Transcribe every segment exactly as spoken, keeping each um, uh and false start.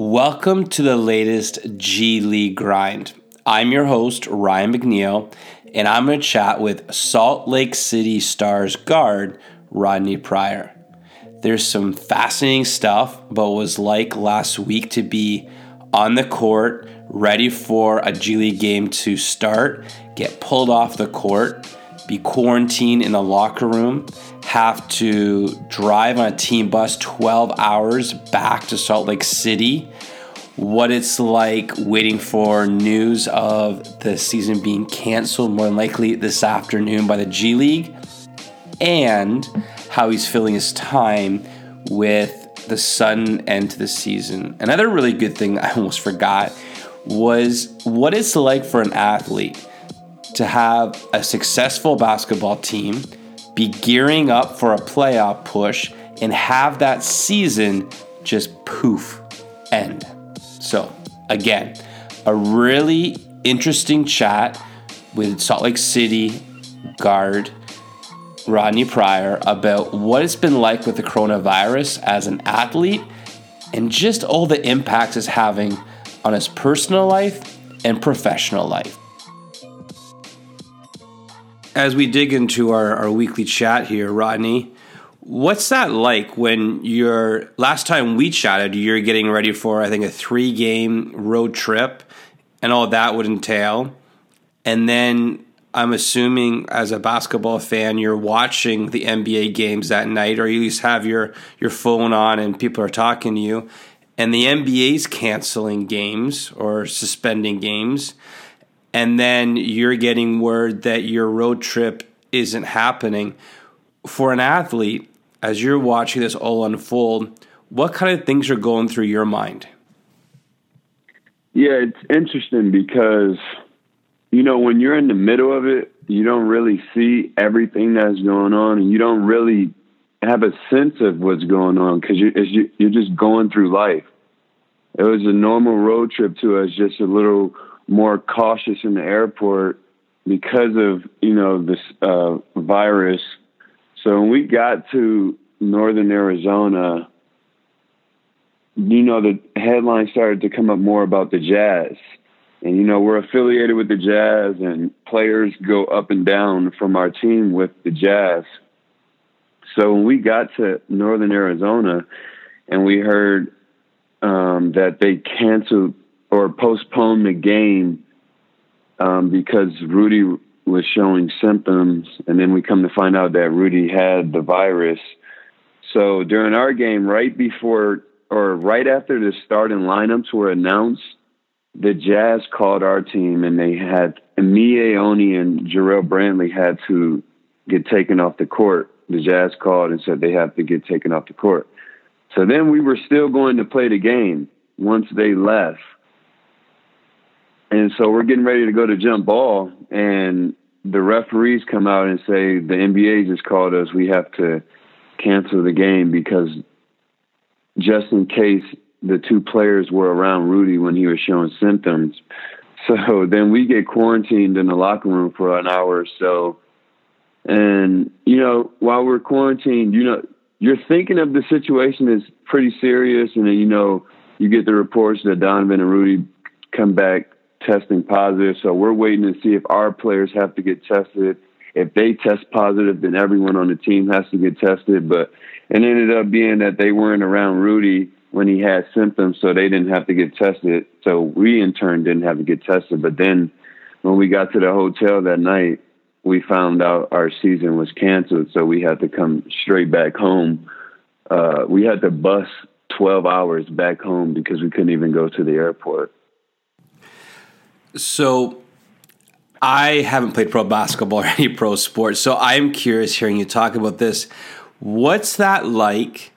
Welcome to the latest G League Grind. I'm your host, Ryan McNeil, and I'm going to chat with Salt Lake City Stars guard, Rodney Pryor. There's some fascinating stuff about what was like last week to be on the court, ready for a G League game to start, get pulled off the court, be quarantined in the locker room, have to drive on a team bus twelve hours back to Salt Lake City, what it's like waiting for news of the season being canceled, more than likely this afternoon by the G League, and how he's filling his time with the sudden end to the season. Another really good thing I almost forgot was what it's like for an athlete to have a successful basketball team, be gearing up for a playoff push, and have that season just poof, end. So again, a really interesting chat with Salt Lake City guard Rodney Pryor about what it's been like with the coronavirus as an athlete and just all the impacts it's having on his personal life and professional life. As we dig into our, our weekly chat here, Rodney, what's that like when you're, last time we chatted, you're getting ready for, I think, a three-game road trip and all that would entail. And then I'm assuming as a basketball fan, you're watching the N B A games that night, or you at least have your, your phone on and people are talking to you. And the N B A's canceling games or suspending games. And then you're getting word that your road trip isn't happening. For an athlete, as you're watching this all unfold, what kind of things are going through your mind? Yeah, it's interesting because, you know, when you're in the middle of it, you don't really see everything that's going on, and you don't really have a sense of what's going on because you're, you're just going through life. It was a normal road trip to us, just a little more cautious in the airport because of, you know, this uh, virus. So when we got to Northern Arizona, you know, the headlines started to come up more about the Jazz. And, you know, we're affiliated with the Jazz, and players go up and down from our team with the Jazz. So when we got to Northern Arizona and we heard um, that they canceled or postponed the game um, because Rudy was showing symptoms, and then we come to find out that Rudy had the virus. So during our game, right before or right after the starting lineups were announced, the Jazz called our team, and they had Miye Oni and Jarrell Brantley had to get taken off the court. The Jazz called and said they have to get taken off the court. So then we were still going to play the game once they left. And so we're getting ready to go to jump ball, and the referees come out and say, the N B A just called us. We have to cancel the game because just in case the two players were around Rudy when he was showing symptoms. So then we get quarantined in the locker room for an hour or so. And, you know, while we're quarantined, you know, you're thinking of the situation is pretty serious. And then, you know, you get the reports that Donovan and Rudy come back testing positive. So we're waiting to see if our players have to get tested. If they test positive, then everyone on the team has to get tested. But it ended up being that they weren't around Rudy when he had symptoms, so they didn't have to get tested. So we, in turn, didn't have to get tested. But then when we got to the hotel that night, we found out our season was canceled, so we had to come straight back home. Uh, we had to bus twelve hours back home because we couldn't even go to the airport. So I haven't played pro basketball or any pro sports, so I'm curious hearing you talk about this. What's that like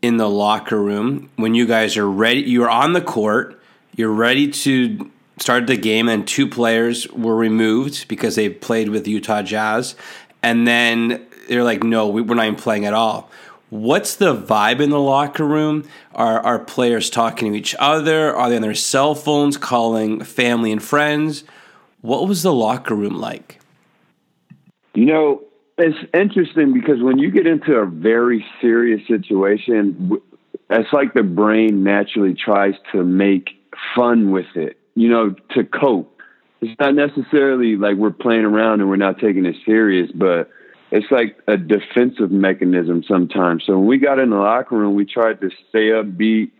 in the locker room when you guys are ready? You're on the court, you're ready to start the game, and two players were removed because they played with the Utah Jazz, and then they're like, no, we're not even playing at all. What's the vibe in the locker room? Are are players talking to each other? Are they on their cell phones calling family and friends? What was the locker room like? You know, it's interesting because when you get into a very serious situation, it's like the brain naturally tries to make fun with it, you know, to cope. It's not necessarily like we're playing around and we're not taking it serious, but it's like a defensive mechanism sometimes. So when we got in the locker room, we tried to stay upbeat,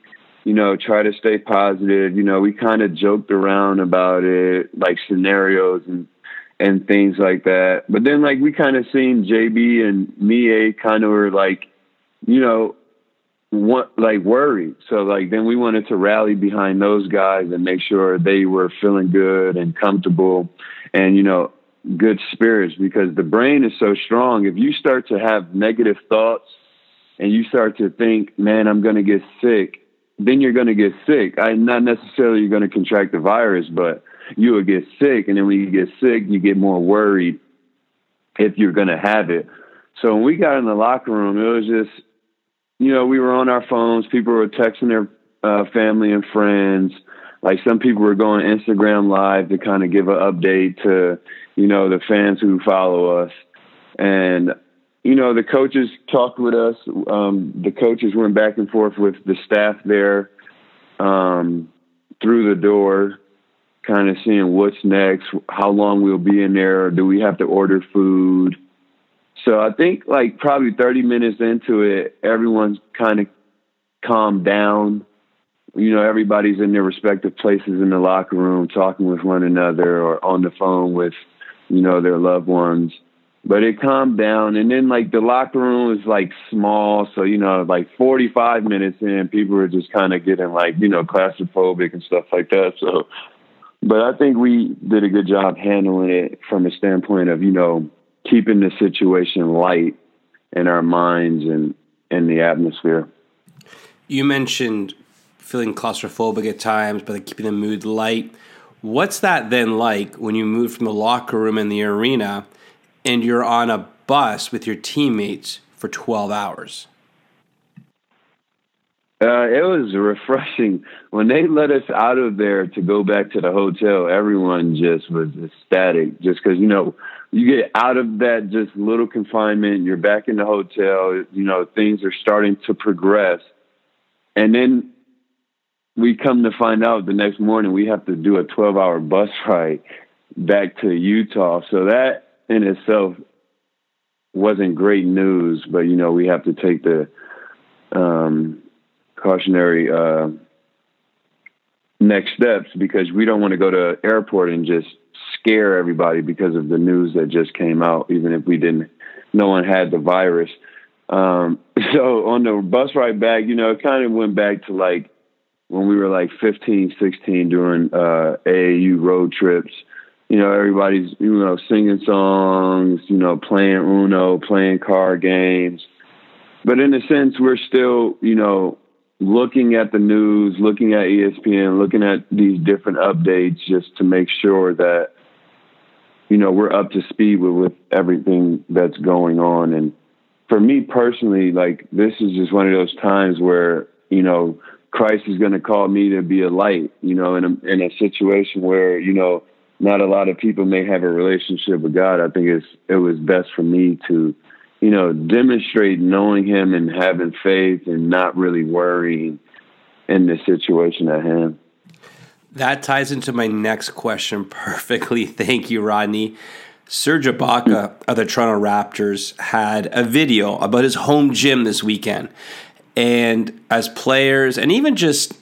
you know, try to stay positive. You know, we kind of joked around about it, like scenarios and, and things like that. But then, like, we kind of seen J B and Miye kind of were like, you know, want, like worried. So like, then we wanted to rally behind those guys and make sure they were feeling good and comfortable and, you know, good spirits, because the brain is so strong. If you start to have negative thoughts and you start to think, man, I'm going to get sick, then you're going to get sick. I not necessarily you're going to contract the virus, but you will get sick. And then when you get sick, you get more worried if you're going to have it. So when we got in the locker room, it was just, you know, we were on our phones. People were texting their uh, family and friends. Like, some people were going Instagram Live to kind of give an update to, you know, the fans who follow us. And, you know, the coaches talked with us. Um, the coaches went back and forth with the staff there um, through the door, kind of seeing what's next, how long we'll be in there, do we have to order food. So I think, like, probably thirty minutes into it, everyone's kind of calmed down. You know, everybody's in their respective places in the locker room talking with one another or on the phone with, you know, their loved ones. But it calmed down. And then, like, the locker room is, like, small. So, you know, like, forty-five minutes in, people are just kind of getting, like, you know, claustrophobic and stuff like that. So, but I think we did a good job handling it from a standpoint of, you know, keeping the situation light in our minds and in the atmosphere. You mentioned feeling claustrophobic at times, but like keeping the mood light. What's that then like when you move from the locker room in the arena and you're on a bus with your teammates for twelve hours? Uh, it was refreshing. When they let us out of there to go back to the hotel, everyone just was ecstatic, just because, you know, you get out of that just little confinement, you're back in the hotel, you know, things are starting to progress. And then we come to find out the next morning we have to do a twelve-hour bus ride back to Utah. So that in itself wasn't great news, but, you know, we have to take the um, cautionary uh, next steps, because we don't want to go to the airport and just scare everybody because of the news that just came out, even if we didn't, no one had the virus. Um, so on the bus ride back, you know, it kind of went back to like when we were like fifteen, sixteen during uh, A A U road trips. You know, everybody's, you know, singing songs, you know, playing Uno, playing card games. But in a sense, we're still, you know, looking at the news, looking at E S P N, looking at these different updates just to make sure that, you know, we're up to speed with, with everything that's going on. And for me personally, like, this is just one of those times where, you know, Christ is going to call me to be a light, you know, in a, in a situation where, you know, not a lot of people may have a relationship with God. I think it's, it was best for me to, you know, demonstrate knowing him and having faith and not really worrying in the situation at hand. That ties into my next question perfectly. Thank you, Rodney. Serge Ibaka of the Toronto Raptors had a video about his home gym this weekend. And as players and even just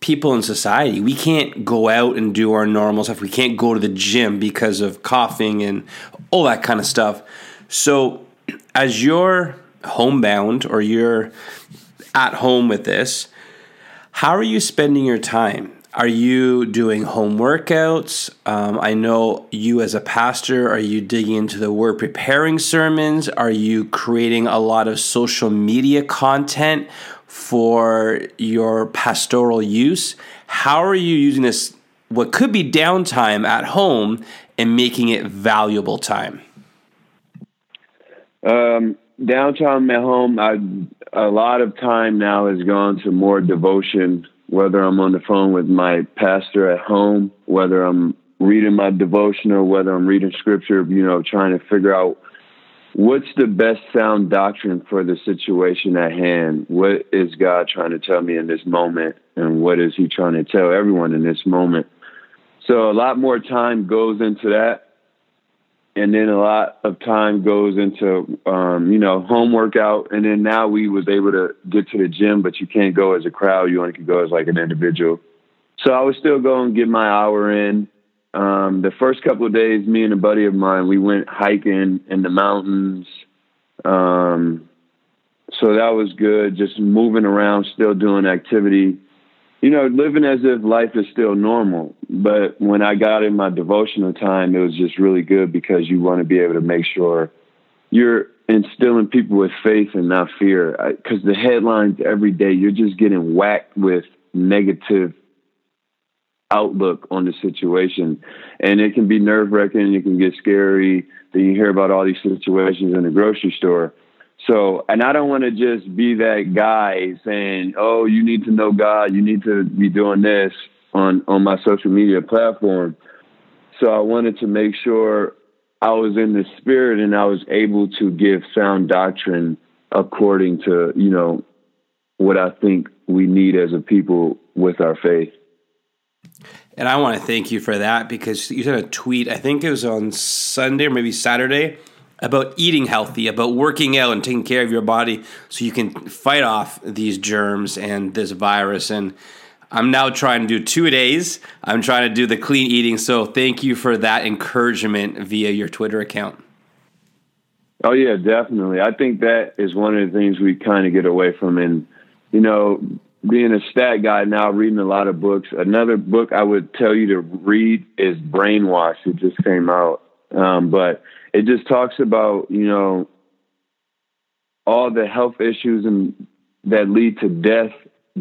people in society, we can't go out and do our normal stuff. We can't go to the gym because of coughing and all that kind of stuff. So as you're homebound or you're at home with this, how are you spending your time? Are you doing home workouts? Um, I know you as a pastor, are you digging into the word, preparing sermons? Are you creating a lot of social media content for your pastoral use? How are you using this, what could be downtime at home, and making it valuable time? Um, downtime at home, I, a lot of time now has gone to more devotion, whether I'm on the phone with my pastor at home, whether I'm reading my devotional, whether I'm reading scripture, you know, trying to figure out what's the best sound doctrine for the situation at hand? What is God trying to tell me in this moment? And what is he trying to tell everyone in this moment? So a lot more time goes into that. And then a lot of time goes into, um, you know, home workout. And then now we was able to get to the gym, but you can't go as a crowd. You only can go as like an individual. So I would still go and get my hour in. Um, the first couple of days, me and a buddy of mine, we went hiking in the mountains. Um, so that was good. Just moving around, still doing activity, you know, living as if life is still normal. But when I got in my devotional time, it was just really good because you want to be able to make sure you're instilling people with faith and not fear. Because the headlines every day, you're just getting whacked with negative outlook on the situation, and it can be nerve-wracking. It can get scary. Then you hear about all these situations in the grocery store. So, and I don't want to just be that guy saying, oh, you need to know God, you need to be doing this on on my social media platform. So I wanted to make sure I was in the spirit and I was able to give sound doctrine according to, you know, what I think we need as a people with our faith. And I want to thank you for that, because you sent a tweet, I think it was on Sunday or maybe Saturday, about eating healthy, about working out and taking care of your body so you can fight off these germs and this virus. And I'm now trying to do two days. I'm trying to do the clean eating. So thank you for that encouragement via your Twitter account. Oh, yeah, definitely. I think that is one of the things we kind of get away from. And, you know, being a stat guy now, reading a lot of books. Another book I would tell you to read is Brainwash. It just came out. Um, but it just talks about, you know, all the health issues and that lead to death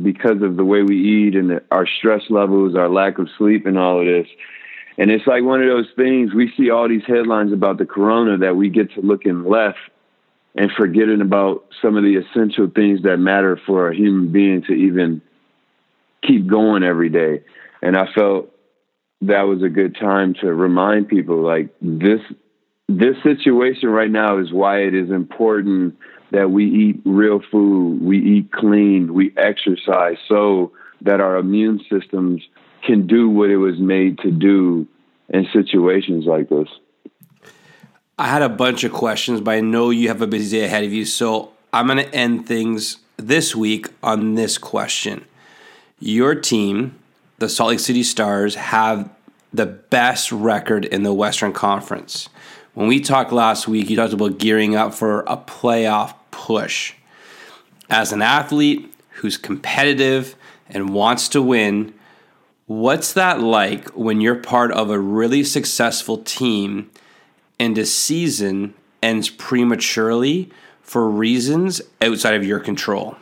because of the way we eat and the, our stress levels, our lack of sleep and all of this. And it's like one of those things, we see all these headlines about the corona that we get to looking left and forgetting about some of the essential things that matter for a human being to even keep going every day. And I felt that was a good time to remind people, like, this this situation right now is why it is important that we eat real food, we eat clean, we exercise, so that our immune systems can do what it was made to do in situations like this. I had a bunch of questions, but I know you have a busy day ahead of you, so I'm going to end things this week on this question. Your team, the Salt Lake City Stars, have the best record in the Western Conference. When we talked last week, you talked about gearing up for a playoff push. As an athlete who's competitive and wants to win, what's that like when you're part of a really successful team and a season ends prematurely for reasons outside of your control?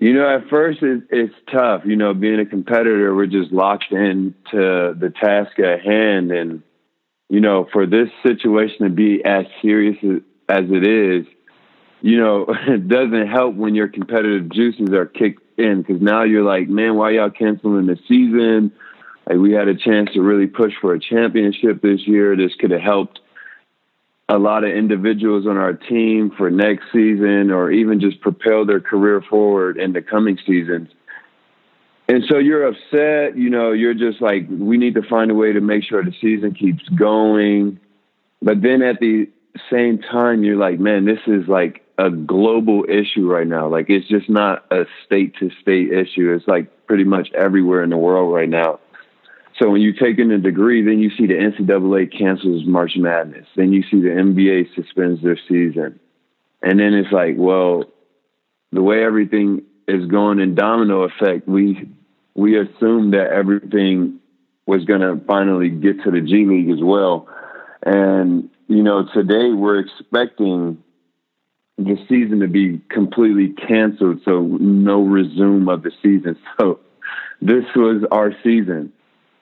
You know, at first it, it's tough. You know, being a competitor, we're just locked into the task at hand. And, you know, for this situation to be as serious as it is, you know, it doesn't help when your competitive juices are kicked in, because now you're like, man, why y'all canceling the season? Like, we had a chance to really push for a championship this year. This could have helped a lot of individuals on our team for next season, or even just propel their career forward in the coming seasons. And so you're upset, you know, you're just like, we need to find a way to make sure the season keeps going. But then at the same time, you're like, man, this is like a global issue right now. Like, it's just not a state to state issue. It's like pretty much everywhere in the world right now. So when you take in a degree, then you see the N C double A cancels March Madness. Then you see the N B A suspends their season. And then it's like, well, the way everything is going in domino effect, we we assume that everything was going to finally get to the G League as well. And, you know, today we're expecting the season to be completely canceled, so no resume of the season. So this was our season.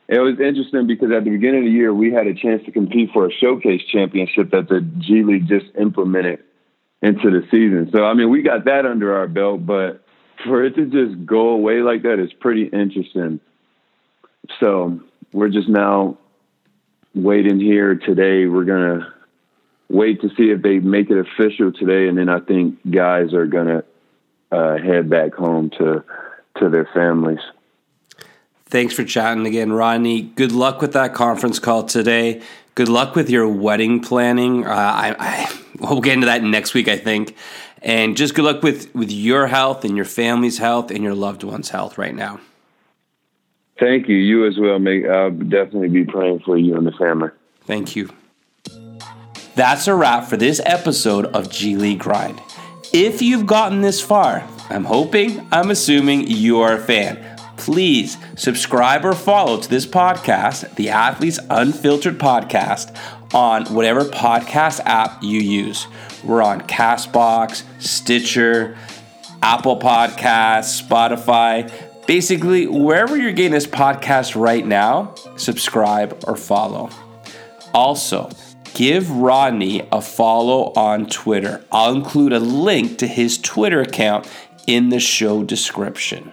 It was interesting because at the beginning of the year, we had a chance to compete for a showcase championship that the G League just implemented into the season. So, I mean, we got that under our belt, but for it to just go away like that is pretty interesting. So we're just now waiting here today. We're going to wait to see if they make it official today. And then I think guys are going to uh, head back home to, to their families. Thanks for chatting again, Rodney. Good luck with that conference call today. Good luck with your wedding planning. Uh, I, I we'll get into that next week, I think. And just good luck with, with your health and your family's health and your loved one's health right now. Thank you. You as well, mate. I'll definitely be praying for you and the family. Thank you. That's a wrap for this episode of G League Grind. If you've gotten this far, I'm hoping, I'm assuming you are a fan. Please subscribe or follow to this podcast, The Athlete's Unfiltered Podcast, on whatever podcast app you use. We're on CastBox, Stitcher, Apple Podcasts, Spotify. Basically, wherever you're getting this podcast right now, subscribe or follow. Also, give Rodney a follow on Twitter. I'll include a link to his Twitter account in the show description.